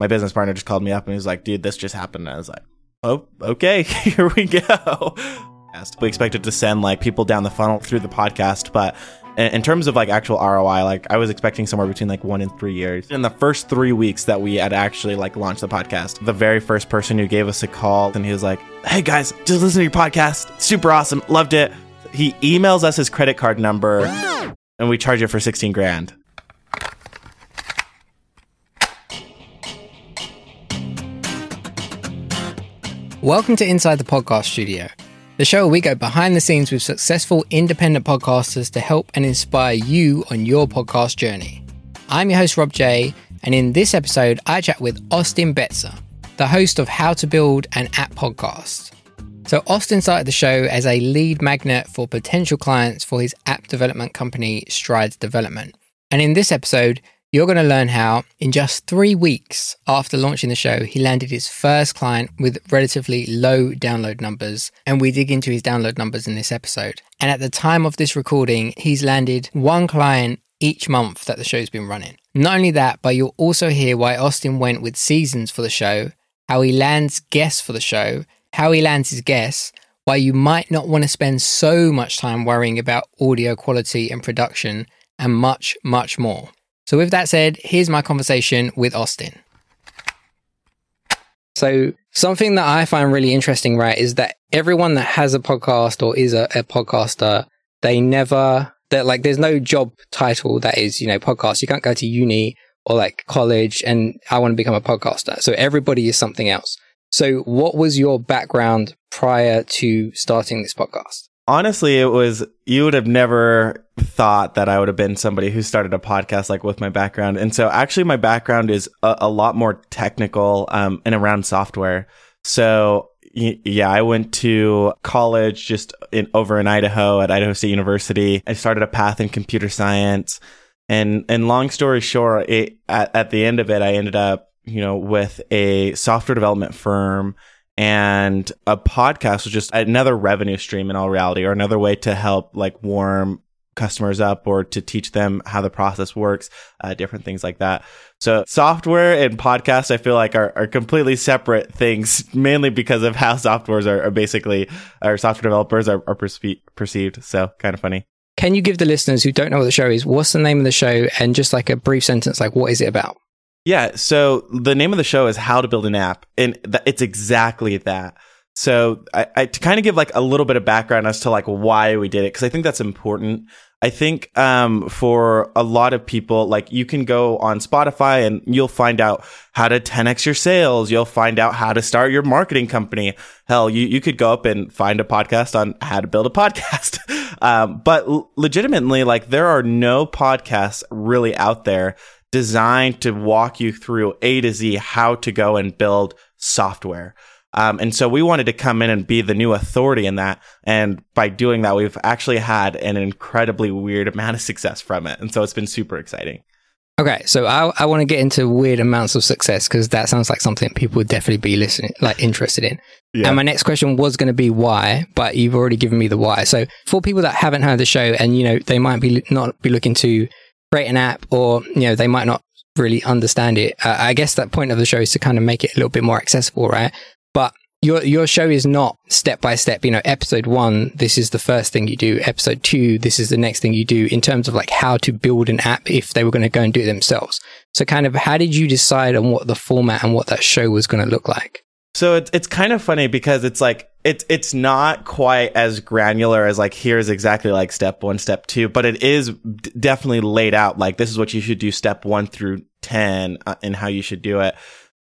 my business partner just called me up and he was like, dude, this just happened. And I was like, oh, okay, here we go. We expected to send like people down the funnel through the podcast, but in terms of like actual ROI, like I was expecting somewhere between like 1 and 3 years. In the first 3 weeks that we had actually like launched the podcast, the very first person who gave us a call and he was like, hey guys, just listen to your podcast. It's super awesome. Loved it. He emails us his credit card number and we charge it for $16,000. Welcome to Inside the Podcast Studio, the show where we go behind the scenes with successful independent podcasters to help and inspire you on your podcast journey. I'm your host, Rob Jay, and in this episode, I chat with Austin Betzer, the host of How to Build an App podcast. So Austin started the show as a lead magnet for potential clients for his app development company, Strides Development. And in this episode, you're going to learn how, in just 3 weeks after launching the show, he landed his first client with relatively low download numbers, and we dig into his download numbers in this episode. And at the time of this recording, he's landed one client each month that the show's been running. Not only that, but you'll also hear why Austin went with seasons for the show, how he lands guests for the show, how he lands his guests, why you might not want to spend so much time worrying about audio quality and production, and much, much more. So with that said, here's my conversation with Austin. So something that I find really interesting, right, is that everyone that has a podcast or is a podcaster, they never, that like there's no job title that is, you know, podcast. You can't go to uni or like college and I want to become a podcaster. So everybody is something else. So what was your background prior to starting this podcast? Honestly, it was, you would have never thought that I would have been somebody who started a podcast like with my background. And so actually my background is a lot more technical and around software. So yeah, I went to college just over in Idaho at Idaho State University. I started a path in computer science. And long story short, at the end of it, I ended up, you know, with a software development firm. And a podcast was just another revenue stream in all reality, or another way to help like warm customers up or to teach them how the process works, different things like that. So software and podcast, I feel like are completely separate things, mainly because of how softwares are basically, or software developers are perceived. So kind of funny. Can you give the listeners who don't know what the show is, what's the name of the show? And just like a brief sentence, like what is it about? Yeah, so the name of the show is How to Build an App, and it's exactly that. So I to kind of give like a little bit of background as to like why we did it, because I think that's important. I think for a lot of people, like you can go on Spotify and you'll find out how to 10x your sales. You'll find out how to start your marketing company. Hell, you could go up and find a podcast on how to build a podcast. But legitimately, like there are no podcasts really out there designed to walk you through A to Z how to go and build software. And so we wanted to come in and be the new authority in that. And by doing that, we've actually had an incredibly weird amount of success from it. And so it's been super exciting. Okay, so I want to get into weird amounts of success because that sounds like something people would definitely be listening, like interested in. Yeah. And my next question was going to be why, but you've already given me the why. So for people that haven't heard the show and, you know, they might be not be looking to create an app, or, you know, they might not really understand it. I guess that point of the show is to kind of make it a little bit more accessible, right? But your show is not step by step, you know, episode 1, this is the first thing you do. Episode 2, this is the next thing you do in terms of like how to build an app if they were going to go and do it themselves. So kind of how did you decide on what the format and what that show was going to look like? So it's kind of funny because it's like, it's not quite as granular as like, here's exactly like step 1, step 2, but it is definitely laid out. Like this is what you should do step 1 through 10 and how you should do it.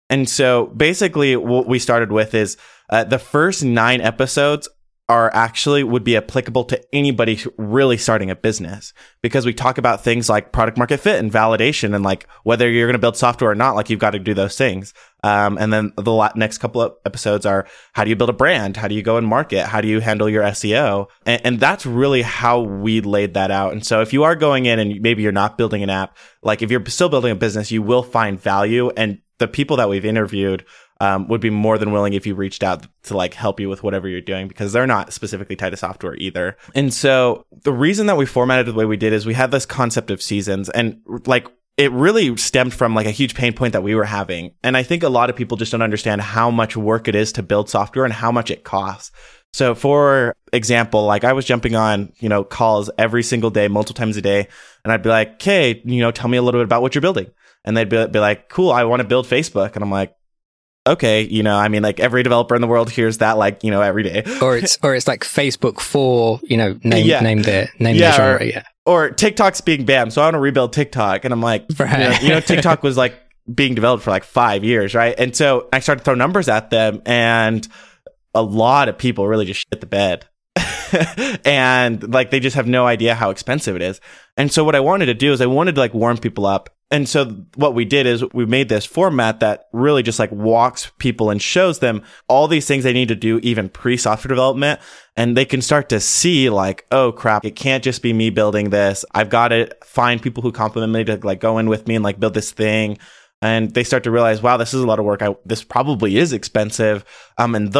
And so basically what we started with is the first 9 episodes are actually would be applicable to anybody really starting a business, because we talk about things like product market fit and validation and like whether you're going to build software or not, like you've got to do those things. And then the next couple of episodes are how do you build a brand? How do you go and market? How do you handle your SEO? And that's really how we laid that out. And so if you are going in and maybe you're not building an app, like if you're still building a business, you will find value. And the people that we've interviewed would be more than willing if you reached out to like help you with whatever you're doing, because they're not specifically tied to software either. And so the reason that we formatted the way we did is we had this concept of seasons, and like it really stemmed from like a huge pain point that we were having. And I think a lot of people just don't understand how much work it is to build software and how much it costs. So for example, like I was jumping on, you know, calls every single day, multiple times a day. And I'd be like, okay, you know, tell me a little bit about what you're building. And they'd be like, cool, I want to build Facebook. And I'm like, okay, you know, I mean, like every developer in the world hears that, like, you know, every day. Or it's like Facebook for, you know, name the genre. Yeah. Or TikTok's being banned, so I want to rebuild TikTok. And I'm like, right. you know, TikTok was like being developed for like 5 years, right? And so I started to throw numbers at them, and a lot of people really just shit the bed. And like, they just have no idea how expensive it is. And so what I wanted to do is I wanted to like warm people up. And so what we did is we made this format that really just like walks people and shows them all these things they need to do, even pre-software development. And they can start to see like, oh crap, it can't just be me building this. I've got to find people who compliment me to like go in with me and like build this thing. And they start to realize, wow, this is a lot of work. This probably is expensive. And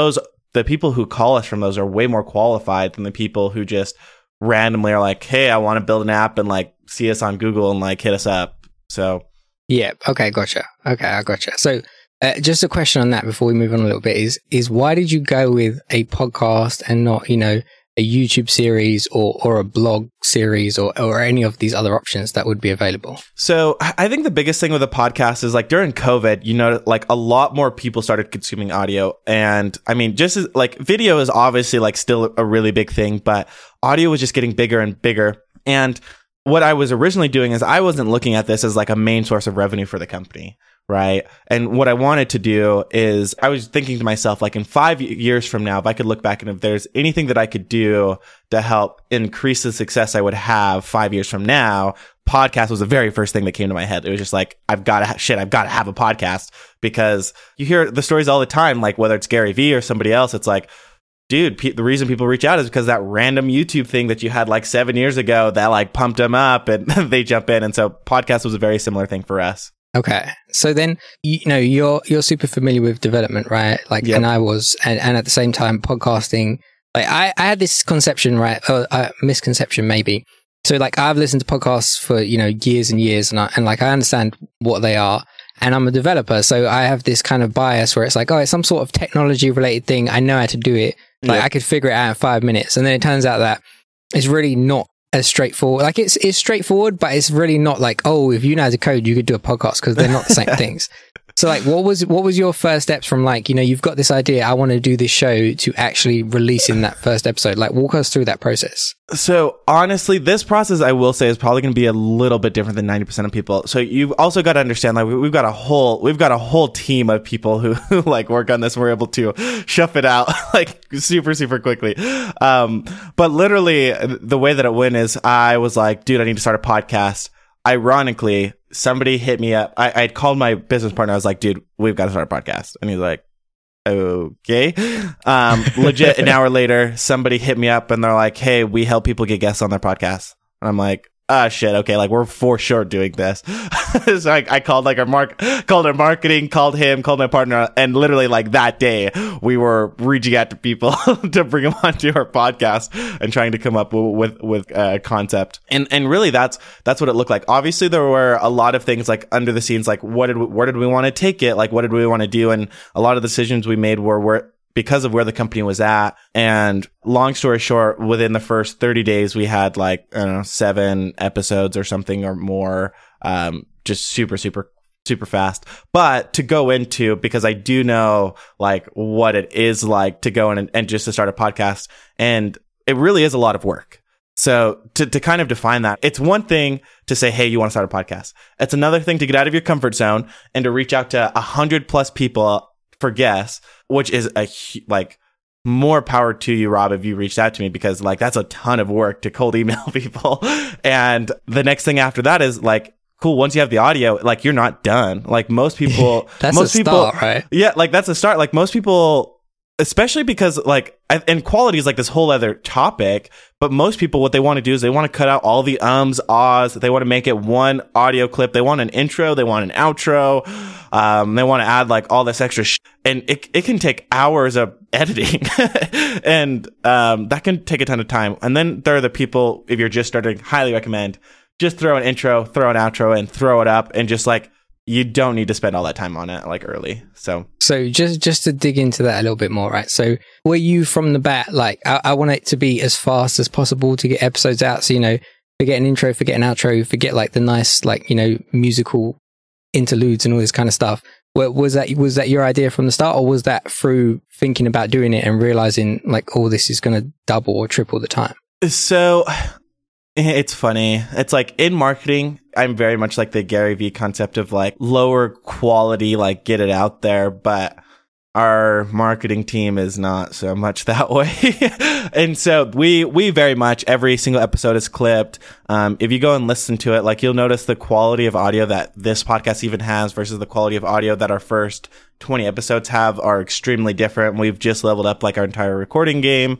the people who call us from those are way more qualified than the people who just randomly are like, hey, I want to build an app and like see us on Google and like hit us up. So, yeah. Okay. Gotcha. Okay. I gotcha. So just a question on that before we move on a little bit is why did you go with a podcast and not, you know, a YouTube series or a blog series or any of these other options that would be available? So I think the biggest thing with a podcast is like during COVID, you know, like a lot more people started consuming audio. And I mean, just as, like video is obviously like still a really big thing, but audio was just getting bigger and bigger. And what I was originally doing is I wasn't looking at this as like a main source of revenue for the company, right? And what I wanted to do is I was thinking to myself, like in 5 years from now, if I could look back and if there's anything that I could do to help increase the success I would have 5 years from now, podcast was the very first thing that came to my head. It was just like, I've got to have a podcast, because you hear the stories all the time, like whether it's Gary Vee or somebody else, it's like, dude, the reason people reach out is because that random YouTube thing that you had like 7 years ago that like pumped them up and they jump in. And so podcast was a very similar thing for us. Okay. So then, you know, you're super familiar with development, right? Like, yep. And I was, and at the same time, podcasting, like I had this conception, right? Or misconception maybe. So like I've listened to podcasts for, you know, years and years and like, I understand what they are. And I'm a developer, so I have this kind of bias where it's like, oh, it's some sort of technology-related thing. I know how to do it. Like, yeah. I could figure it out in 5 minutes. And then it turns out that it's really not as straightforward. Like, it's straightforward, but it's really not like, oh, if you know how to code, you could do a podcast, because they're not the same things. So, like, what was your first steps from, like, you know, you've got this idea, I want to do this show, to actually releasing that first episode? Like, walk us through that process. So, honestly, this process, I will say, is probably going to be a little bit different than 90% of people. So, you've also got to understand, like, we've got a whole team of people who like, work on this. And we're able to shove it out, like, super, super quickly. But literally, the way that it went is I was like, dude, I need to start a podcast. Ironically, somebody hit me up. I'd called my business partner. I was like, dude, we've got to start a podcast. And he's like, okay. Legit, an hour later, somebody hit me up and they're like, hey, we help people get guests on their podcast. And I'm like, ah, shit. Okay. Like, we're for sure doing this. So I called like called our marketing, called him, called my partner. And literally like that day we were reaching out to people to bring them onto our podcast and trying to come up with a concept. And really that's what it looked like. Obviously there were a lot of things like under the scenes, like where did we want to take it? Like, what did we want to do? And a lot of the decisions we made were because of where the company was at. And long story short, within the first 30 days, we had like, I don't know, 7 episodes or something or more, just super, super, super fast. But to go into, because I do know like what it is like to go in and just to start a podcast. And it really is a lot of work. So to kind of define that, it's one thing to say, hey, you want to start a podcast. It's another thing to get out of your comfort zone and to reach out to 100+ people for guests, which is like more power to you, Rob, if you reached out to me, because like that's a ton of work to cold email people. And the next thing after that is like, cool, once you have the audio, like you're not done. Like most people, that's a start, right? Yeah, like that's a start. Like most people, especially because like, and quality is like this whole other topic, but most people, what they want to do is they want to cut out all the ums, ahs. They want to make it one audio clip. They want an intro. They want an outro. They want to add like all this extra and it can take hours of editing and that can take a ton of time. And then there are the people, if you're just starting, highly recommend just throw an intro, throw an outro, and throw it up, and just like you don't need to spend all that time on it like early. So just to dig into that a little bit more, right? So were you from the bat like I want it to be as fast as possible to get episodes out? So, you know, forget an intro, forget an outro, forget like the nice like, you know, musical interludes and all this kind of stuff. Was that your idea from the start, or was that through thinking about doing it and realizing like, oh, this is going to double or triple the time? So it's funny. It's like in marketing, I'm very much like the Gary Vee concept of like lower quality, like get it out there. But our marketing team is not so much that way. And so we very much, every single episode is clipped. If you go and listen to it, like you'll notice the quality of audio that this podcast even has versus the quality of audio that our first 20 episodes have are extremely different. We've just leveled up like our entire recording game.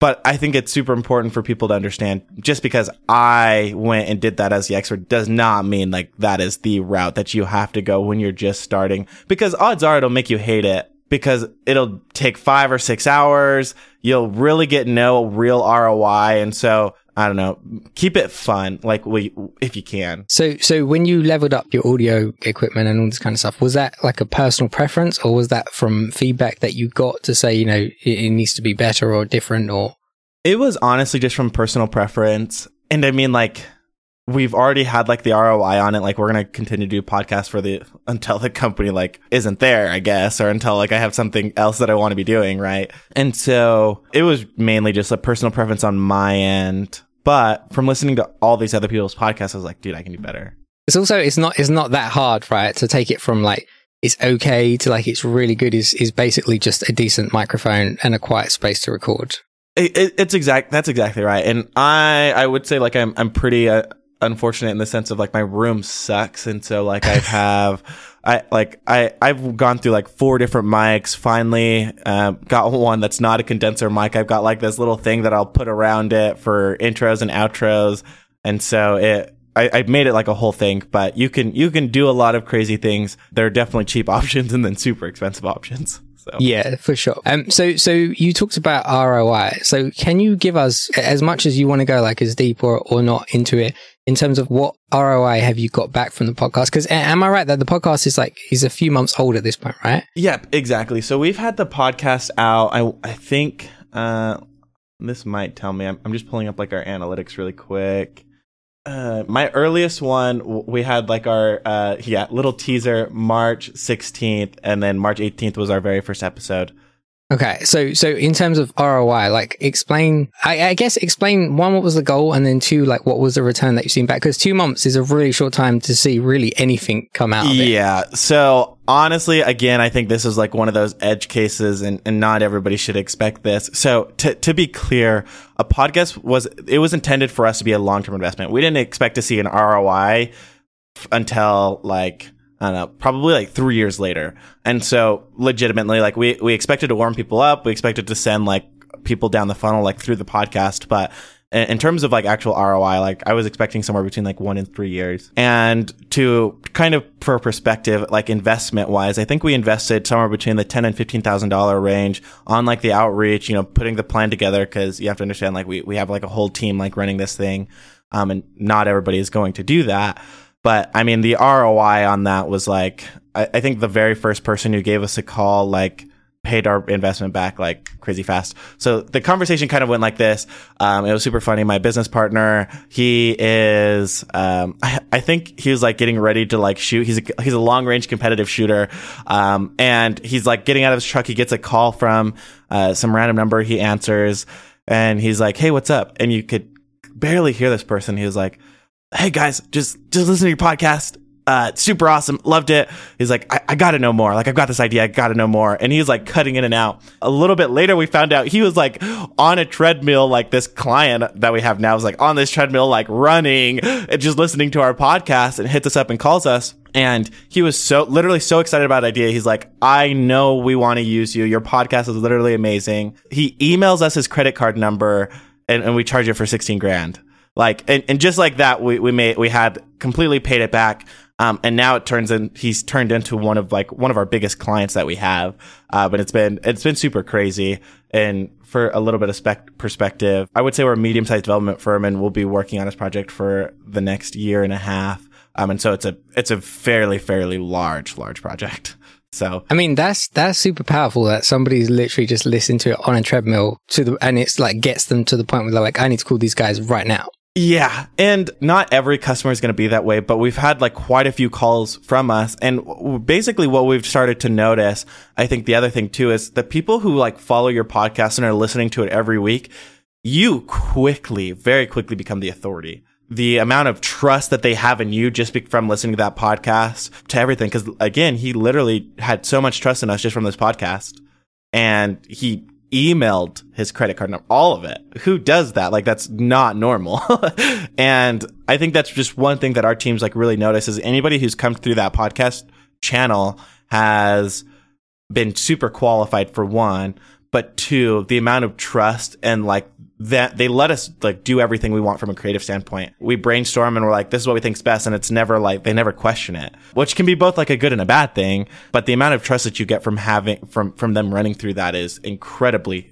But I think it's super important for people to understand, just because I went and did that as the expert does not mean like that is the route that you have to go when you're just starting, because odds are it'll make you hate it. Because it'll take 5 or 6 hours. You'll really get no real ROI. And so, I don't know, keep it fun, like if you can. So when you leveled up your audio equipment and all this kind of stuff, was that like a personal preference, or was that from feedback that you got to say, you know, it needs to be better or different, or? It was honestly just from personal preference. And I mean, like, we've already had like the ROI on it. Like we're going to continue to do podcasts until the company like isn't there, I guess, or until like I have something else that I want to be doing. Right. And so it was mainly just a personal preference on my end. But from listening to all these other people's podcasts, I was like, dude, I can do better. It's also, it's not that hard, right? To take it from like, it's okay to like, it's really good is basically just a decent microphone and a quiet space to record. That's exactly right. And I would say like, I'm pretty, unfortunate in the sense of like my room sucks, and so like I've gone through like 4 different mics. Finally got one that's not a condenser mic. I've got like this little thing that I'll put around it for intros and outros, and so I made it like a whole thing. But you can do a lot of crazy things. There are definitely cheap options and then super expensive options. So. Yeah, for sure. So you talked about ROI. So can you give us, as much as you want to go like as deep or not into it, in terms of what ROI have you got back from the podcast? Because am I right that the podcast is a few months old at this point, right? Yeah, exactly. So we've had the podcast out, I think, this might tell me. I'm just pulling up like our analytics really quick. My earliest one, we had like our little teaser March 16th, and then March 18th was our very first episode. Okay, so in terms of ROI, like explain 1, what was the goal, and then 2, like what was the return that you've seen back? Because 2 months is a really short time to see really anything come out of it. Yeah, so honestly, again, I think this is like one of those edge cases, and not everybody should expect this. So to be clear, a podcast was intended for us to be a long-term investment. We didn't expect to see an ROI until like, I don't know, probably like 3 years later. And so legitimately, like we expected to warm people up. We expected to send like people down the funnel, like through the podcast. But in terms of like actual ROI, like I was expecting somewhere between like 1 and 3 years. And to kind of, for perspective, like investment wise, I think we invested somewhere between the $10,000 and $15,000 range on like the outreach, you know, putting the plan together. Cause you have to understand, like we have like a whole team like running this thing. And not everybody is going to do that. But I mean, the ROI on that was like, I think the very first person who gave us a call, like paid our investment back like crazy fast. So the conversation kind of went like this. It was super funny. My business partner, he is, I think he was like getting ready to like shoot. He's a long range competitive shooter. And he's like getting out of his truck. He gets a call from, some random number. He answers and he's like, "Hey, what's up?" And you could barely hear this person. He was like, "Hey guys, just listen to your podcast. Super awesome. Loved it." He's like, I gotta know more. Like, I've got this idea. I gotta know more. And he was like cutting in and out. A little bit later, we found out he was like on a treadmill. Like this client that we have now is like on this treadmill, like running and just listening to our podcast, and hits us up and calls us. And he was so excited about the idea. He's like, "I know we want to use you. Your podcast is literally amazing." He emails us his credit card number and we charge it for $16,000. Like, and just like that, we had completely paid it back. And now it turns in, he's turned into one of our biggest clients that we have. But it's been super crazy. And for a little bit of perspective, I would say we're a medium-sized development firm, and we'll be working on this project for the next year and a half. And so it's a fairly large project. So I mean, that's super powerful that somebody's literally just listened to it on a treadmill and it's like gets them to the point where they're like, I need to call these guys right now. Yeah. And not every customer is going to be that way, but we've had like quite a few calls from us. And basically what we've started to notice, I think the other thing too, is the people who like follow your podcast and are listening to it every week, you very quickly become the authority. The amount of trust that they have in you just from listening to that podcast to everything. Cause again, he literally had so much trust in us just from this podcast, and he emailed his credit card number, all of it. Who does that? Like, that's not normal. And I think that's just one thing that our teams like really notice is anybody who's come through that podcast channel has been super qualified for one, but two, the amount of trust and like, that they let us like do everything we want from a creative standpoint. We brainstorm and we're like, this is what we think's best. And it's never like, they never question it, which can be both like a good and a bad thing. But the amount of trust that you get from having, from them running through that is incredibly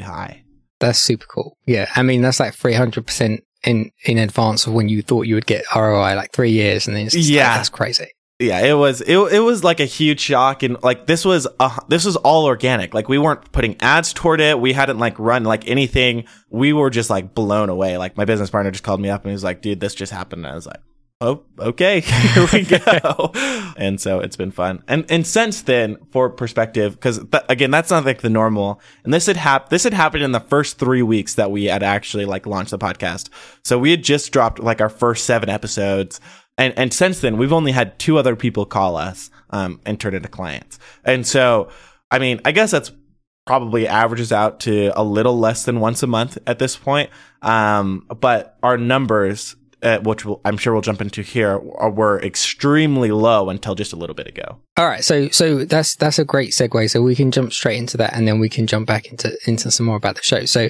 high. That's super cool. Yeah. I mean, that's like 300% in advance of when you thought you would get ROI, like 3 years. And then it's just like, that's crazy. Yeah, it was like a huge shock, and like this was all organic. Like we weren't putting ads toward it. We hadn't like run like anything. We were just like blown away. Like my business partner just called me up and he was like, "Dude, this just happened." And I was like, "Oh, okay, here we go." And so it's been fun. And since then, for perspective, because again, that's not like the normal. And this had happened in the first 3 weeks that we had actually like launched the podcast. So we had just dropped like our first 7 episodes. And since then, we've only had 2 other people call us and turn into clients. And so, I mean, I guess that's probably averages out to a little less than once a month at this point. But our numbers, which I'm sure we'll jump into here, were extremely low until just a little bit ago. All right. So that's a great segue. So we can jump straight into that, and then we can jump back into some more about the show. So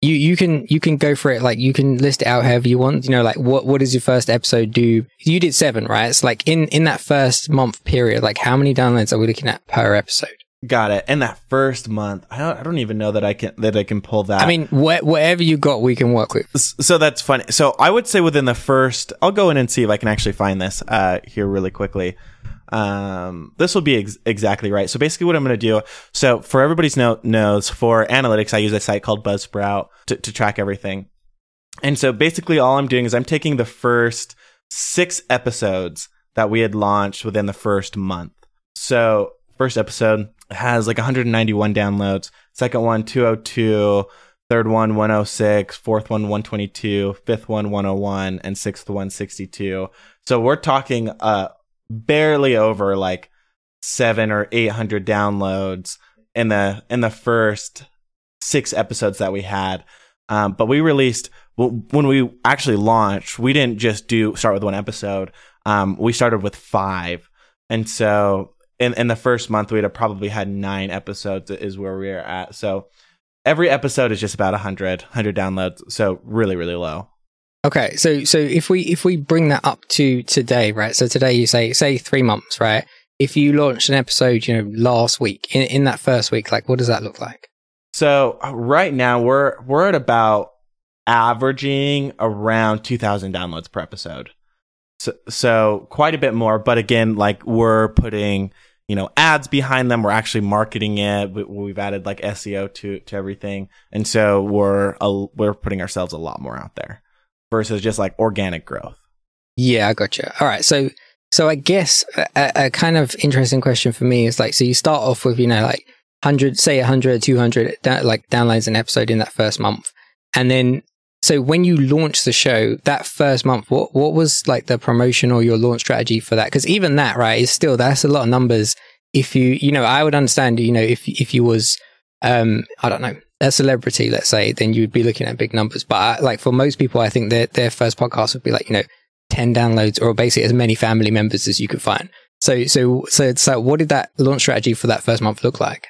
You can go for it. Like you can list it out however you want. You know, like what does your first episode do? You did 7, right? It's like in that first month period, like how many downloads are we looking at per episode? Got it. In that first month, I don't even know that I can pull that. I mean, whatever you got, we can work with. So that's funny. So I would say within the first, I'll go in and see if I can actually find this here really quickly. This will be exactly right. So basically what I'm going to do, so for everybody's knows, for analytics, I use a site called Buzzsprout to track everything. And so basically all I'm doing is I'm taking the first 6 episodes that we had launched within the first month. So first episode has like 191 downloads, second one, 202, third one, 106, fourth one, 122, fifth one, 101, and sixth one, 62. So we're talking, barely over like 700 or 800 downloads in the first 6 episodes that we had. But we released, when we actually launched, we didn't just start with 1 episode. We started with 5. And so in the first month, we'd have probably had 9 episodes is where we are at. So every episode is just about 100 downloads. So really low. Okay, so if we bring that up to today, right? So today you say 3 months, right? If you launched an episode, you know, last week in that first week, like what does that look like? So right now we're at about averaging around 2,000 downloads per episode, so quite a bit more. But again, like we're putting, you know, ads behind them. We're actually marketing it. We've added like SEO to everything, and so we're putting ourselves a lot more out there. Versus just like organic growth. Yeah, I gotcha. All right. So I guess a kind of interesting question for me is like, so you start off with, you know, like 100, 200, like downloads an episode in that first month. And then, so when you launch the show that first month, what was like the promotion or your launch strategy for that? Cause even that, right, is still, that's a lot of numbers. If you know, I would understand, you know, if you was, I don't know, a celebrity, let's say, then you'd be looking at big numbers. But like for most people, I think their first podcast would be like, you know, 10 downloads or basically as many family members as you could find. So what did that launch strategy for that first month look like?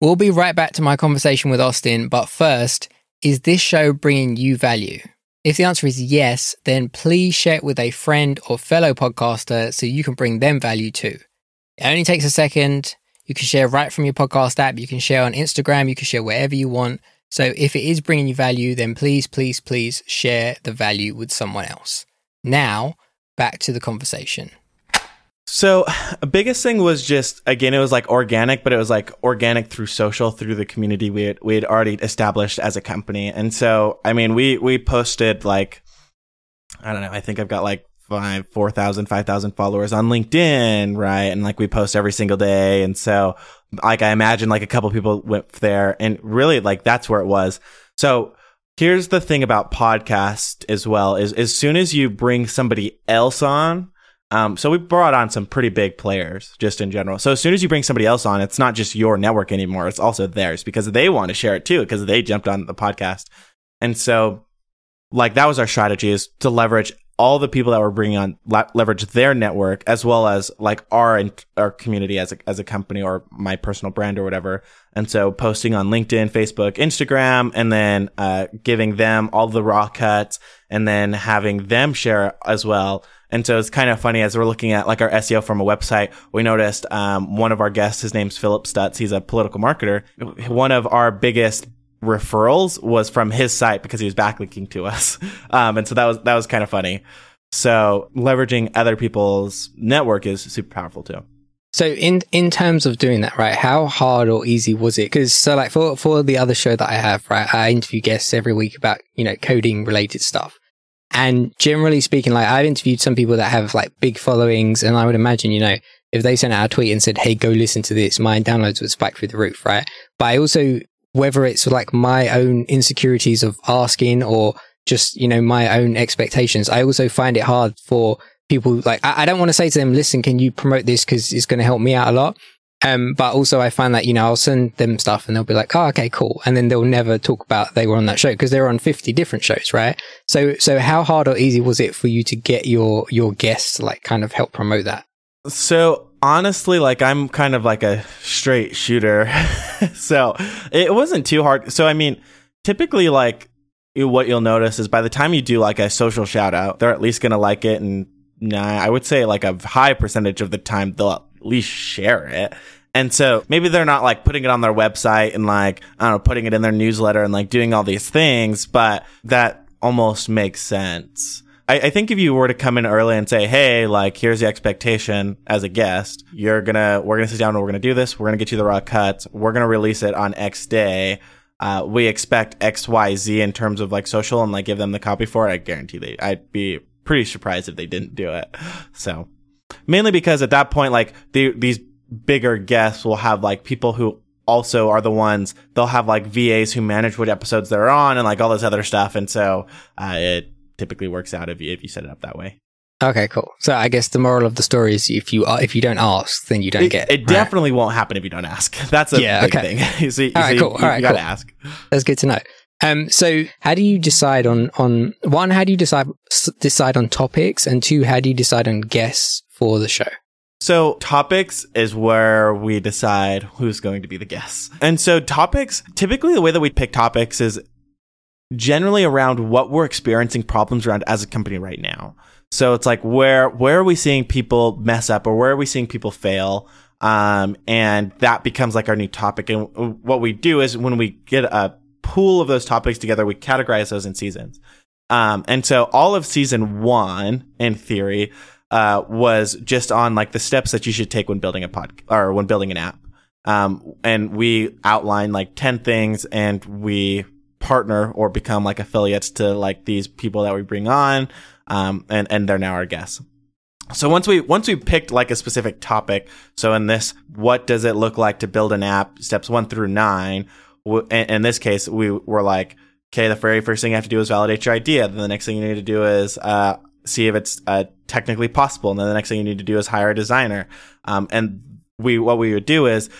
We'll be right back to my conversation with Austin. But first, is this show bringing you value? If the answer is yes, then please share it with a friend or fellow podcaster so you can bring them value too. It only takes a second. You can share right from your podcast app. You can share on Instagram. You can share wherever you want. So if it is bringing you value, then please, please, please share the value with someone else. Now, back to the conversation. So the biggest thing was just, again, it was like organic, but it was like organic through social, through the community we had already established as a company. And so, I mean, we posted like, I don't know, I think I've got like 5,000 followers on LinkedIn, right? And like we post every single day. And so like I imagine like a couple people went there and really like that's where it was. So here's the thing about podcast as well is as soon as you bring somebody else on, so we brought on some pretty big players just in general. So as soon as you bring somebody else on, it's not just your network anymore. It's also theirs because they want to share it too, because they jumped on the podcast. And so like that was our strategy, is to leverage all the people that we're bringing on, leverage their network as well as like our community as a company or my personal brand or whatever. And so posting on LinkedIn, Facebook, Instagram, and then giving them all the raw cuts and then having them share as well. And so it's kind of funny as we're looking at like our SEO from a website, we noticed one of our guests, his name's Philip Stutz. He's a political marketer. One of our biggest referrals was from his site because he was backlinking to us. And so that was kind of funny. So leveraging other people's network is super powerful too. So in terms of doing that, right, how hard or easy was it? Because so like for the other show that I have, right, I interview guests every week about, you know, coding related stuff. And generally speaking, like I've interviewed some people that have like big followings, and I would imagine, you know, if they sent out a tweet and said, hey, go listen to this, my downloads would spike through the roof, right? But I also, whether it's like my own insecurities of asking or just, you know, my own expectations, I also find it hard for people, like, I don't want to say to them, listen, can you promote this? Because it's going to help me out a lot. But also I find that, you know, I'll send them stuff and they'll be like, oh, okay, cool. And then they'll never talk about they were on that show because they're on 50 different shows, right? So how hard or easy was it for you to get your guests, like, kind of help promote that? So honestly, like, I'm kind of like a straight shooter. So it wasn't too hard. So, I mean, typically, like, what you'll notice is by the time you do like a social shout out, they're at least going to like it. And I would say like a high percentage of the time they'll at least share it. And so maybe they're not like putting it on their website and like, I don't know, putting it in their newsletter and like doing all these things, but that almost makes sense. I think if you were to come in early and say, hey, like, here's the expectation as a guest, we're going to sit down and we're going to do this. We're going to get you the raw cuts. We're going to release it on X day. We expect X, Y, Z in terms of like social, and like give them the copy for it. I guarantee I'd be pretty surprised if they didn't do it. So. Mainly because at that point, like these bigger guests will have like people who also are the ones, they'll have like VAs who manage what episodes they're on and like all this other stuff. And so it typically works out if you set it up that way. Okay, cool. So I guess the moral of the story is if you don't ask, then you don't get. It definitely won't happen if you don't ask. That's a big thing. You see, all right, cool. You got to ask. That's good to know. So how do you decide on one, how do you decide on topics? And two, how do you decide on guests for the show? So topics is where we decide who's going to be the guests. And so topics, typically the way that we pick topics is generally around what we're experiencing problems around as a company right now. So it's like, where are we seeing people mess up, or where are we seeing people fail? And that becomes like our new topic. And what we do is when we get a pool of those topics together, we categorize those in seasons. And so all of season one, in theory, was just on like the steps that you should take when building a pod or when building an app. And we outline like 10 things, and we partner or become like affiliates to like these people that we bring on. And they're now our guests. So once we picked like a specific topic, so in this, what does it look like to build an app? Steps 1 through 9. In this case, we were like, okay, the very first thing you have to do is validate your idea. Then the next thing you need to do is, see if it's technically possible, and then the next thing you need to do is hire a designer. And what we would do is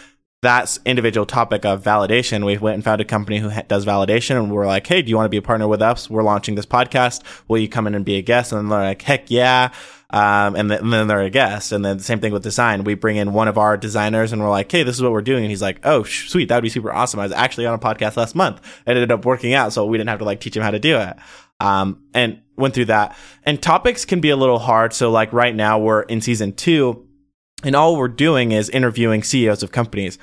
that individual topic of validation, we went and found a company who does validation, and we're like, hey, do you want to be a partner with us? We're launching this podcast. Will you come in and be a guest? And they're like, heck yeah. And then they're a guest. And then the same thing with design. We bring in one of our designers and we're like, hey, this is what we're doing. And he's like, oh, sweet. That would be super awesome. I was actually on a podcast last month. It ended up working out, so we didn't have to like teach him how to do it. and went through that. And topics can be a little hard. So like right now we're in season 2. And all we're doing is interviewing CEOs of companies,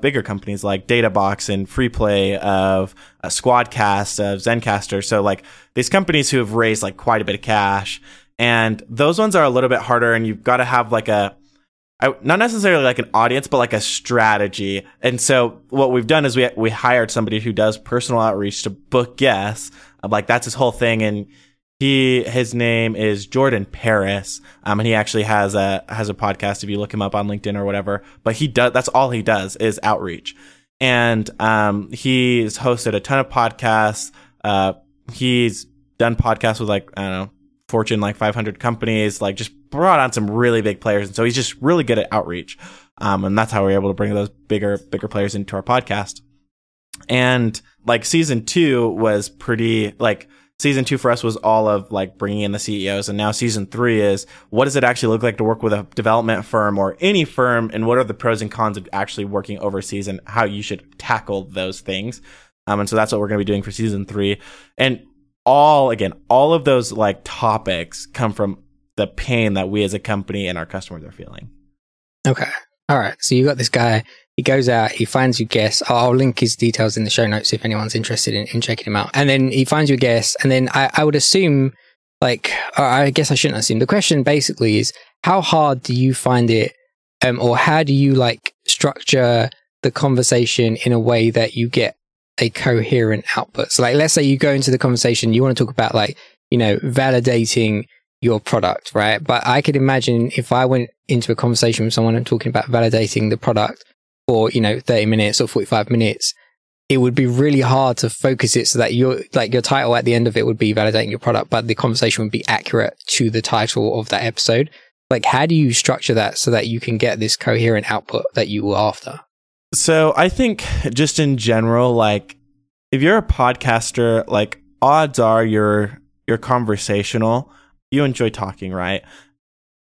bigger companies like Databox and Freeplay, of Squadcast, of Zencastr. So like these companies who have raised like quite a bit of cash, and those ones are a little bit harder. And you've got to have like not necessarily like an audience, but like a strategy. And so what we've done is we hired somebody who does personal outreach to book guests. Like that's his whole thing. And his name is Jordan Paris, and he actually has a podcast if you look him up on LinkedIn or whatever. But that's all he does is outreach, and he's hosted a ton of podcasts. He's done podcasts with like, I don't know, Fortune like 500 companies, like just brought on some really big players, and so he's just really good at outreach, and that's how we're able to bring those bigger players into our podcast. And like season 2 was pretty like. Season 2 for us was all of like bringing in the CEOs. And now season 3 is what does it actually look like to work with a development firm or any firm? And what are the pros and cons of actually working overseas and how you should tackle those things? And so that's what we're going to be doing for season 3. And all of those like topics come from the pain that we as a company and our customers are feeling. Okay. All right. So you got this guy, he goes out, he finds you guests. I'll link his details in the show notes if anyone's interested in checking him out. And then he finds you guests. And then I would assume, like, I guess I shouldn't assume. The question basically is, how hard do you find it, or how do you like structure the conversation in a way that you get a coherent output? So like, let's say you go into the conversation, you want to talk about like, you know, validating your product, right? But I could imagine if I went into a conversation with someone and talking about validating the product for, you know, 30 minutes or 45 minutes, it would be really hard to focus it so that your title at the end of it would be validating your product, but the conversation would be accurate to the title of that episode. Like, how do you structure that so that you can get this coherent output that you were after? So I think just in general, like if you're a podcaster, like odds are you're conversational. You enjoy talking, right?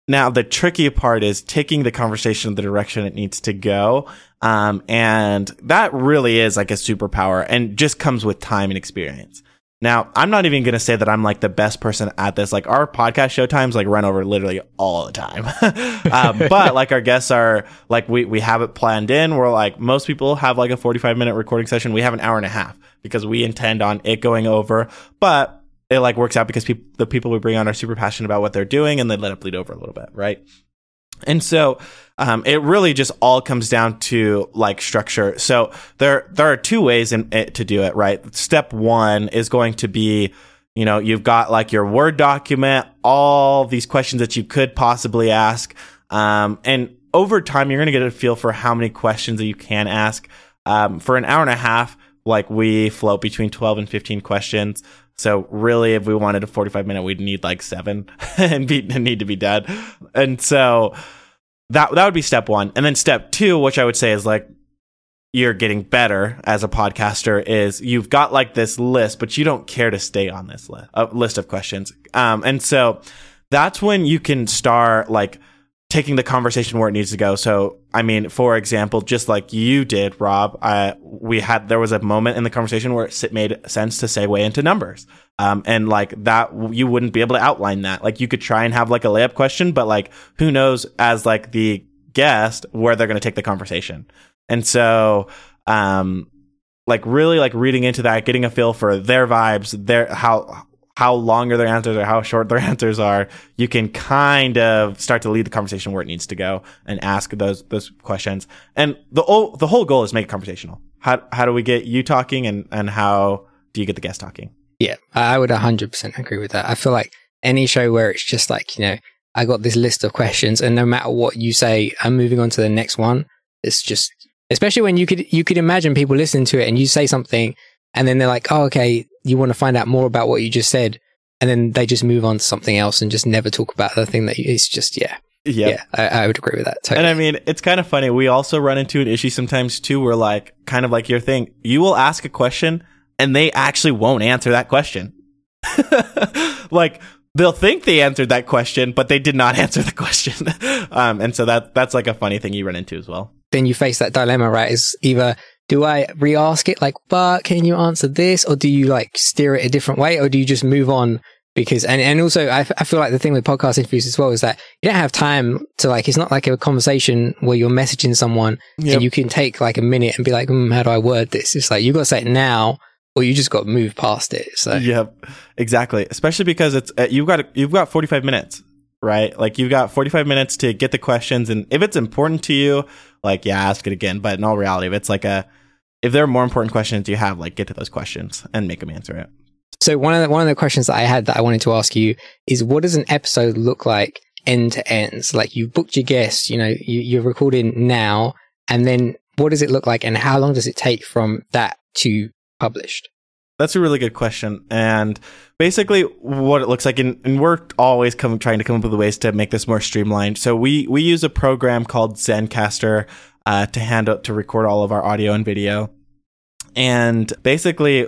Now, the tricky part is taking the conversation the direction it needs to go. And that really is like a superpower and just comes with time and experience. Now, I'm not even going to say that I'm like the best person at this. Like our podcast show times like run over literally all the time. But like our guests are like, we have it planned in. We're like, most people have like a 45-minute recording session. We have an hour and a half because we intend on it going over. But it like works out because the people we bring on are super passionate about what they're doing and they let it bleed over a little bit, right? And so it really just all comes down to like structure. So there are two ways to do it, right? Step one is going to be, you know, you've got like your Word document, all these questions that you could possibly ask. And over time, you're going to get a feel for how many questions that you can ask. For an hour and a half, like we float between 12 and 15 questions. So really, if we wanted a 45-minute, we'd need like 7 and need to be done. And so that would be step one. And then step two, which I would say is like you're getting better as a podcaster, is you've got like this list, but you don't care to stay on this list of questions. And so that's when you can start like taking the conversation where it needs to go. So, I mean, for example, just like you did, Rob, there was a moment in the conversation where it made sense to segue into numbers. And like that, you wouldn't be able to outline that. Like you could try and have like a layup question, but like who knows as like the guest where they're going to take the conversation. And so, like really like reading into that, getting a feel for their vibes, how long are their answers or how short their answers are, you can kind of start to lead the conversation where it needs to go and ask those questions. And the whole goal is make it conversational. How do we get you talking and how do you get the guest talking? Yeah, I would 100% agree with that. I feel like any show where it's just like, you know, I got this list of questions and no matter what you say, I'm moving on to the next one. It's just, especially when you could imagine people listening to it and you say something and then they're like, oh, okay, you want to find out more about what you just said. And then they just move on to something else and just never talk about the thing it's just, yeah. Yep. Yeah, I would agree with that. Totally. And I mean, it's kind of funny. We also run into an issue sometimes too, where like, kind of like your thing, you will ask a question and they actually won't answer that question. Like they'll think they answered that question, but they did not answer the question. And so that's like a funny thing you run into as well. Then you face that dilemma, right? Is either do I re-ask it like, but can you answer this? Or do you like steer it a different way? Or do you just move on? Because, and also I feel like the thing with podcast interviews as well is that you don't have time to like, it's not like a conversation where you're messaging someone and you can take like a minute and be like, how do I word this? It's like, you got to say it now or you just got to move past it. So exactly. Especially because it's, you've got 45 minutes, right? Like you've got 45 minutes to get the questions. And if it's important to you, like, ask it again. But in all reality, if it's like if there are more important questions you have, like get to those questions and make them answer it. So one of the questions that I had that I wanted to ask you is, what does an episode look like end to end? So like you booked your guests, you know, you're recording now, and then what does it look like and how long does it take from that to published? That's a really good question. And basically what it looks like, and we're always trying to come up with ways to make this more streamlined. So we use a program called Zencastr to record all of our audio and video. And basically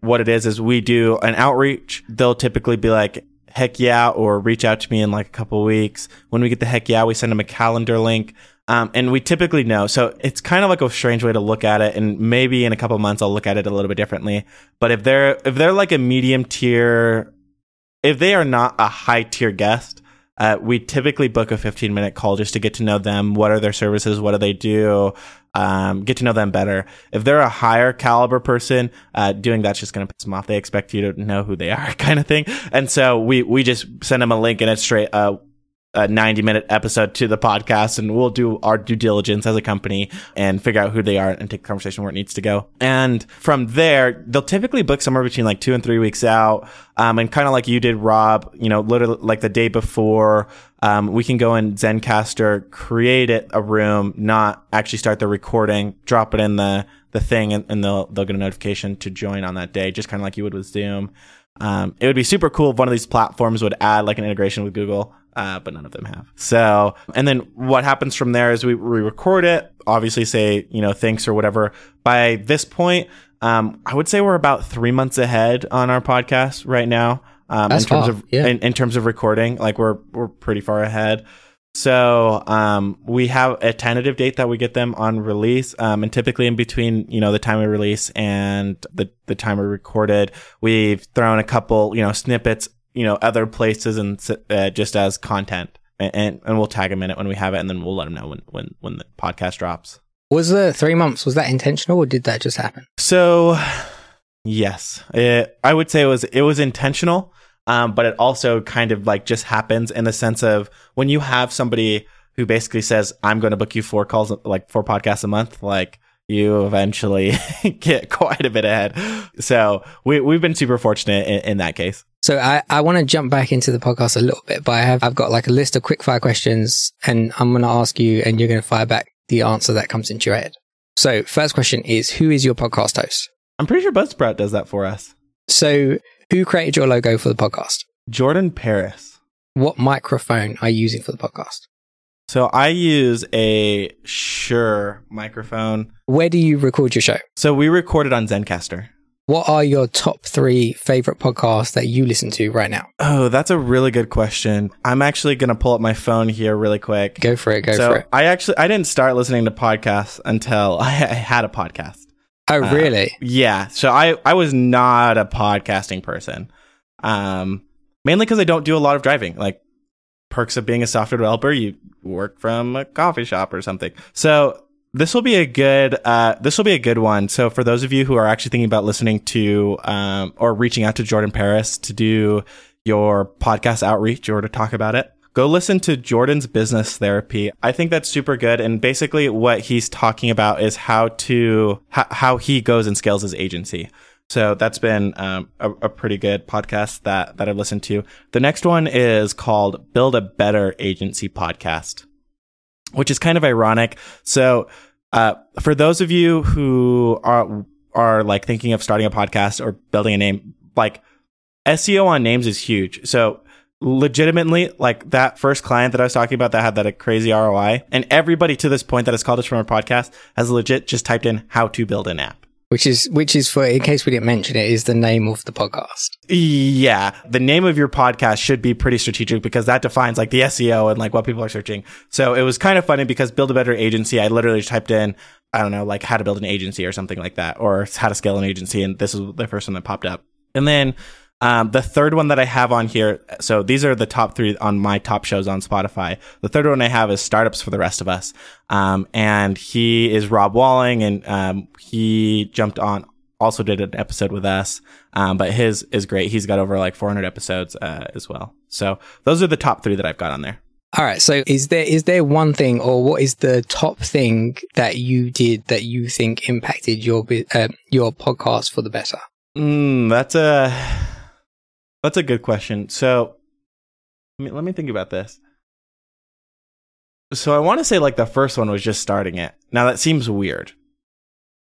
what it is we do an outreach. They'll typically be like, heck yeah, or reach out to me in like a couple of weeks. When we get the heck yeah, we send them a calendar link. And we typically know. So it's kind of like a strange way to look at it. And maybe in a couple of months, I'll look at it a little bit differently. But if they're like a medium tier, if they are not a high tier guest, we typically book a 15-minute call just to get to know them. What are their services? What do they do? Get to know them better. If they're a higher caliber person, doing that's just going to piss them off. They expect you to know who they are, kind of thing. And so we just send them a link and it's straight, a 90-minute episode to the podcast, and we'll do our due diligence as a company and figure out who they are and take the conversation where it needs to go. And from there, they'll typically book somewhere between like 2 and 3 weeks out. And kind of like you did, Rob, you know, literally like the day before, we can go in Zencastr, create it a room, not actually start the recording, drop it in the thing, and they'll get a notification to join on that day, just kind of like you would with Zoom. It would be super cool if one of these platforms would add like an integration with Google, but none of them have. So, and then what happens from there is we record it, obviously say, you know, thanks or whatever. By this point, I would say we're about 3 months ahead on our podcast right now. In terms of recording, like we're pretty far ahead. So, we have a tentative date that we get them on release. And typically in between, you know, the time we release and the time we recorded, we've thrown a couple, you know, snippets, you know, other places and, just as content, and we'll tag them in it when we have it. And then we'll let them know when the podcast drops. Was the 3 months, was that intentional or did that just happen? So yes, I would say it was intentional. But it also kind of like just happens in the sense of when you have somebody who basically says, I'm going to book you 4 calls, like 4 podcasts a month, like you eventually get quite a bit ahead. So we've been super fortunate in that case. So I want to jump back into the podcast a little bit, but I've got like a list of quick fire questions and I'm going to ask you and you're going to fire back the answer that comes into your head. So first question is, who is your podcast host? I'm pretty sure Buzzsprout does that for us. So who created your logo for the podcast? Jordan Paris. What microphone are you using for the podcast? So I use a Shure microphone. Where do you record your show? So we record it on Zencastr. What are your top 3 favorite podcasts that you listen to right now? Oh, that's a really good question. I'm actually going to pull up my phone here really quick. Go for it. I didn't start listening to podcasts until I had a podcast. Oh, really? Yeah. So I was not a podcasting person, mainly because I don't do a lot of driving. Like perks of being a software developer, you work from a coffee shop or something. So this will be a good one. So for those of you who are actually thinking about listening to or reaching out to Jordan Paris to do your podcast outreach or to talk about it, go listen to Jordan's Business Therapy. I think that's super good. And basically what he's talking about is how he goes and scales his agency. So that's been a pretty good podcast that I've listened to. The next one is called Build a Better Agency Podcast, which is kind of ironic. So for those of you who are like thinking of starting a podcast or building a name, like SEO on names is huge. So legitimately, like that first client that I was talking about that had that a crazy ROI, and everybody to this point that has called us from our podcast has legit just typed in how to build an app, which is for, in case we didn't mention it, is the name of the podcast. Yeah, the name of your podcast should be pretty strategic because that defines like the SEO and like what people are searching. So it was kind of funny because Build a Better Agency, I literally just typed in I don't know, like how to build an agency or something like that, or how to scale an agency. And this is the first one that popped up. And then the third one that I have on here, so these are the top three on my top shows on Spotify. The third one I have is Startups for the Rest of Us. And he is Rob Walling, and he jumped on, also did an episode with us. But his is great. He's got over like 400 episodes as well. So those are the top three that I've got on there. All right. So is there one thing, or what is the top thing that you did that you think impacted your podcast for the better? That's a good question. So let me think about this. So I want to say like the first one was just starting it. Now that seems weird,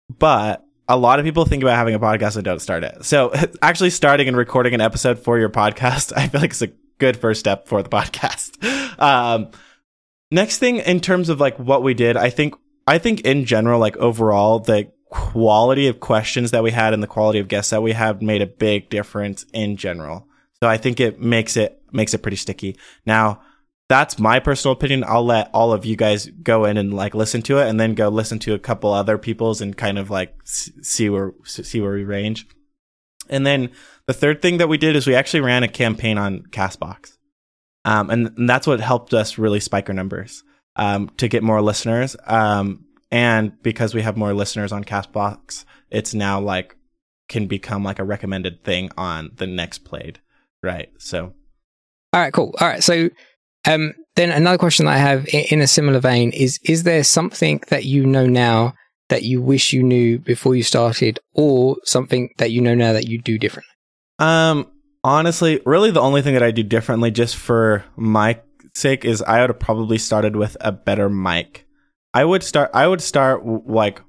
but a lot of people think about having a podcast and don't start it. So actually starting and recording an episode for your podcast, I feel like it's a good first step for the podcast. Next thing in terms of like what we did, I think in general, like overall, the quality of questions that we had and the quality of guests that we have made a big difference in general. So I think it makes it pretty sticky. Now, that's my personal opinion. I'll let all of you guys go in and like listen to it, and then go listen to a couple other people's and kind of like see where we range. And then the third thing that we did is we actually ran a campaign on Castbox, and that's what helped us really spike our numbers to get more listeners. And because we have more listeners on Castbox, it's now like can become like a recommended thing on the next played, right? So, all right, cool. All right, so. Then another question that I have in a similar vein is there something that you know now that you wish you knew before you started, or something that you know now that you do differently? Honestly, really the only thing that I do differently just for my sake is I would have probably started with a better mic. I would start with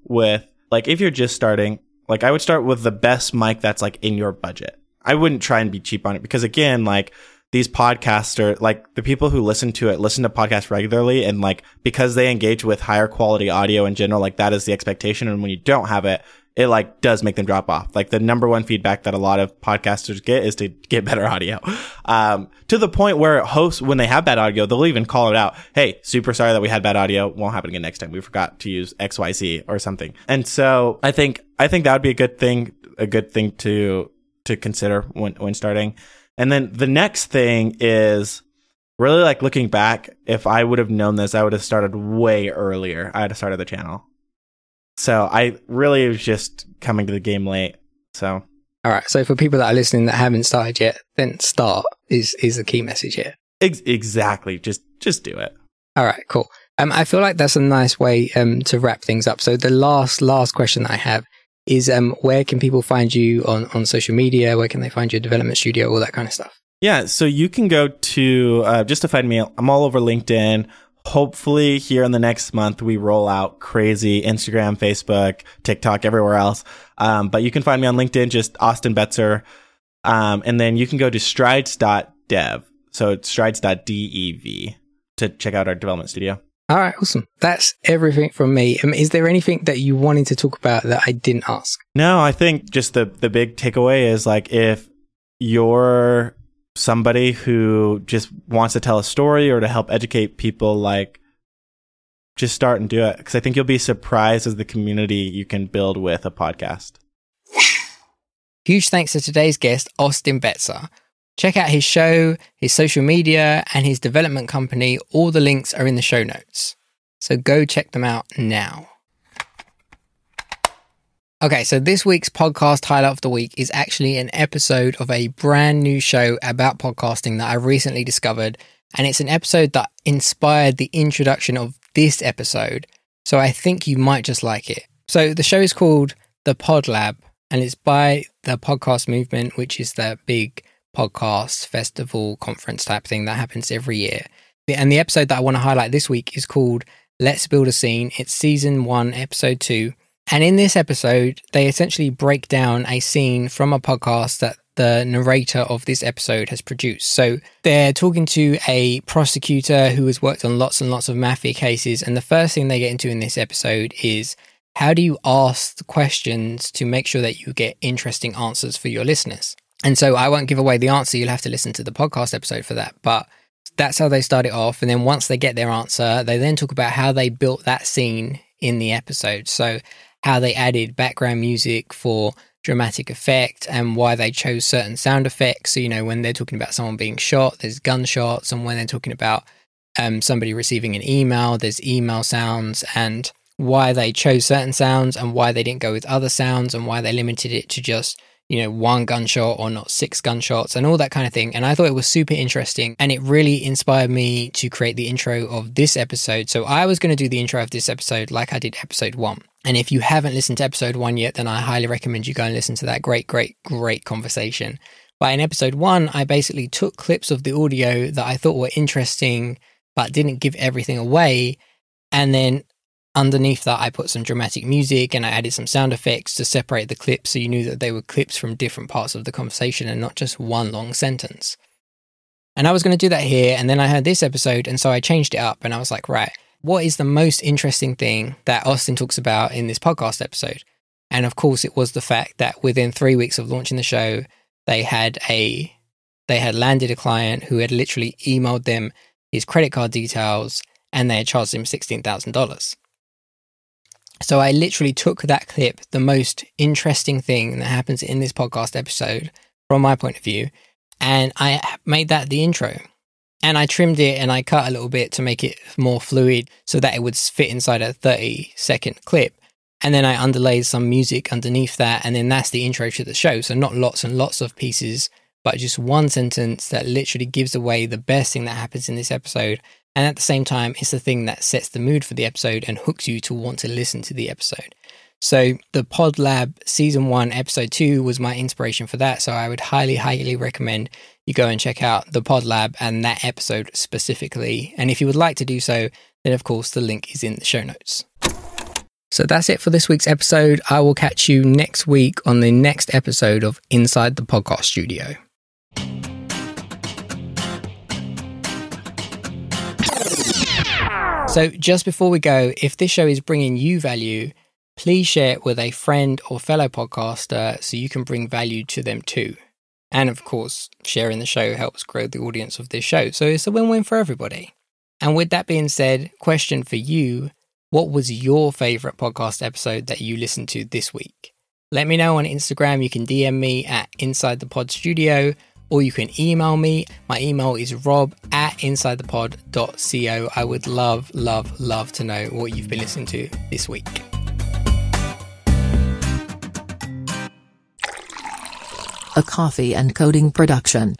if you're just starting, like I would start with the best mic that's like in your budget. I wouldn't try and be cheap on it, because again, like these podcasts are like the people who listen to podcasts regularly, and like because they engage with higher quality audio in general, like that is the expectation. And when you don't have it, it like does make them drop off. Like the number one feedback that a lot of podcasters get is to get better audio, to the point where hosts, when they have bad audio, they'll even call it out. Hey, super sorry that we had bad audio. Won't happen again next time. We forgot to use XYZ or something. And so I think that would be a good thing to consider when starting. And then the next thing is really like looking back, if I would have known this, I would have started way earlier. I would have started the channel. So I really was just coming to the game late. So. All right. So for people that are listening that haven't started yet, then start is the key message here. Exactly. Just do it. All right, cool. I feel like that's a nice way to wrap things up. So the last question that I have is where can people find you on social media? Where can they find your development studio? All that kind of stuff. Yeah, so you can go to, just to find me, I'm all over LinkedIn. Hopefully here in the next month, we roll out crazy Instagram, Facebook, TikTok, everywhere else. But you can find me on LinkedIn, just Austin Betzer. And then you can go to strides.dev. So it's strides.dev to check out our development studio. All right, awesome. That's everything from me. Is there anything that you wanted to talk about that I didn't ask? No, I think just the big takeaway is like, if you're somebody who just wants to tell a story or to help educate people, like just start and do it. Because I think you'll be surprised as the community you can build with a podcast. Huge thanks to today's guest, Austin Betzer. Check out his show, his social media, and his development company. All the links are in the show notes. So go check them out now. Okay, so this week's podcast highlight of the week is actually an episode of a brand new show about podcasting that I recently discovered. And it's an episode that inspired the introduction of this episode. So I think you might just like it. So the show is called The Pod Lab, and it's by the Podcast Movement, which is the big podcast festival conference type thing that happens every year. And the episode that I want to highlight this week is called Let's Build a Scene. It's season 1, episode 2. And in this episode, they essentially break down a scene from a podcast that the narrator of this episode has produced. So they're talking to a prosecutor who has worked on lots and lots of mafia cases. And the first thing they get into in this episode is, how do you ask the questions to make sure that you get interesting answers for your listeners? And so I won't give away the answer. You'll have to listen to the podcast episode for that. But that's how they start it off. And then once they get their answer, they then talk about how they built that scene in the episode. So how they added background music for dramatic effect and why they chose certain sound effects. So, you know, when they're talking about someone being shot, there's gunshots. And when they're talking about somebody receiving an email, there's email sounds, and why they chose certain sounds and why they didn't go with other sounds and why they limited it to just, you know, one gunshot or not six gunshots and all that kind of thing. And I thought it was super interesting, and it really inspired me to create the intro of this episode. So I was going to do the intro of this episode like I did episode one. And if you haven't listened to episode one yet, then I highly recommend you go and listen to that great conversation. But in episode one, I basically took clips of the audio that I thought were interesting, but didn't give everything away. And then underneath that, I put some dramatic music and I added some sound effects to separate the clips, so you knew that they were clips from different parts of the conversation and not just one long sentence. And I was going to do that here, and then I heard this episode, and so I changed it up, and I was like, right, what is the most interesting thing that Austin talks about in this podcast episode? And of course, it was the fact that within 3 weeks of launching the show, they had landed a client who had literally emailed them his credit card details and they had charged him $16,000. So I literally took that clip, the most interesting thing that happens in this podcast episode from my point of view, and I made that the intro. And I trimmed it and I cut a little bit to make it more fluid so that it would fit inside a 30-second clip. And then I underlaid some music underneath that, and then that's the intro to the show. So not lots and lots of pieces, but just one sentence that literally gives away the best thing that happens in this episode. And at the same time, it's the thing that sets the mood for the episode and hooks you to want to listen to the episode. So the Pod Lab Season 1, Episode 2 was my inspiration for that. So I would highly recommend you go and check out the Pod Lab and that episode specifically. And if you would like to do so, then of course the link is in the show notes. So that's it for this week's episode. I will catch you next week on the next episode of Inside the Podcast Studio. So just before we go, if this show is bringing you value, please share it with a friend or fellow podcaster so you can bring value to them too. And of course, sharing the show helps grow the audience of this show. So it's a win-win for everybody. And with that being said, question for you, what was your favorite podcast episode that you listened to this week? Let me know on Instagram. You can DM me at Inside the Pod Studio, or you can email me. My email is rob@insidethepod.co. I would love to know what you've been listening to this week. A Coffee and Coding production.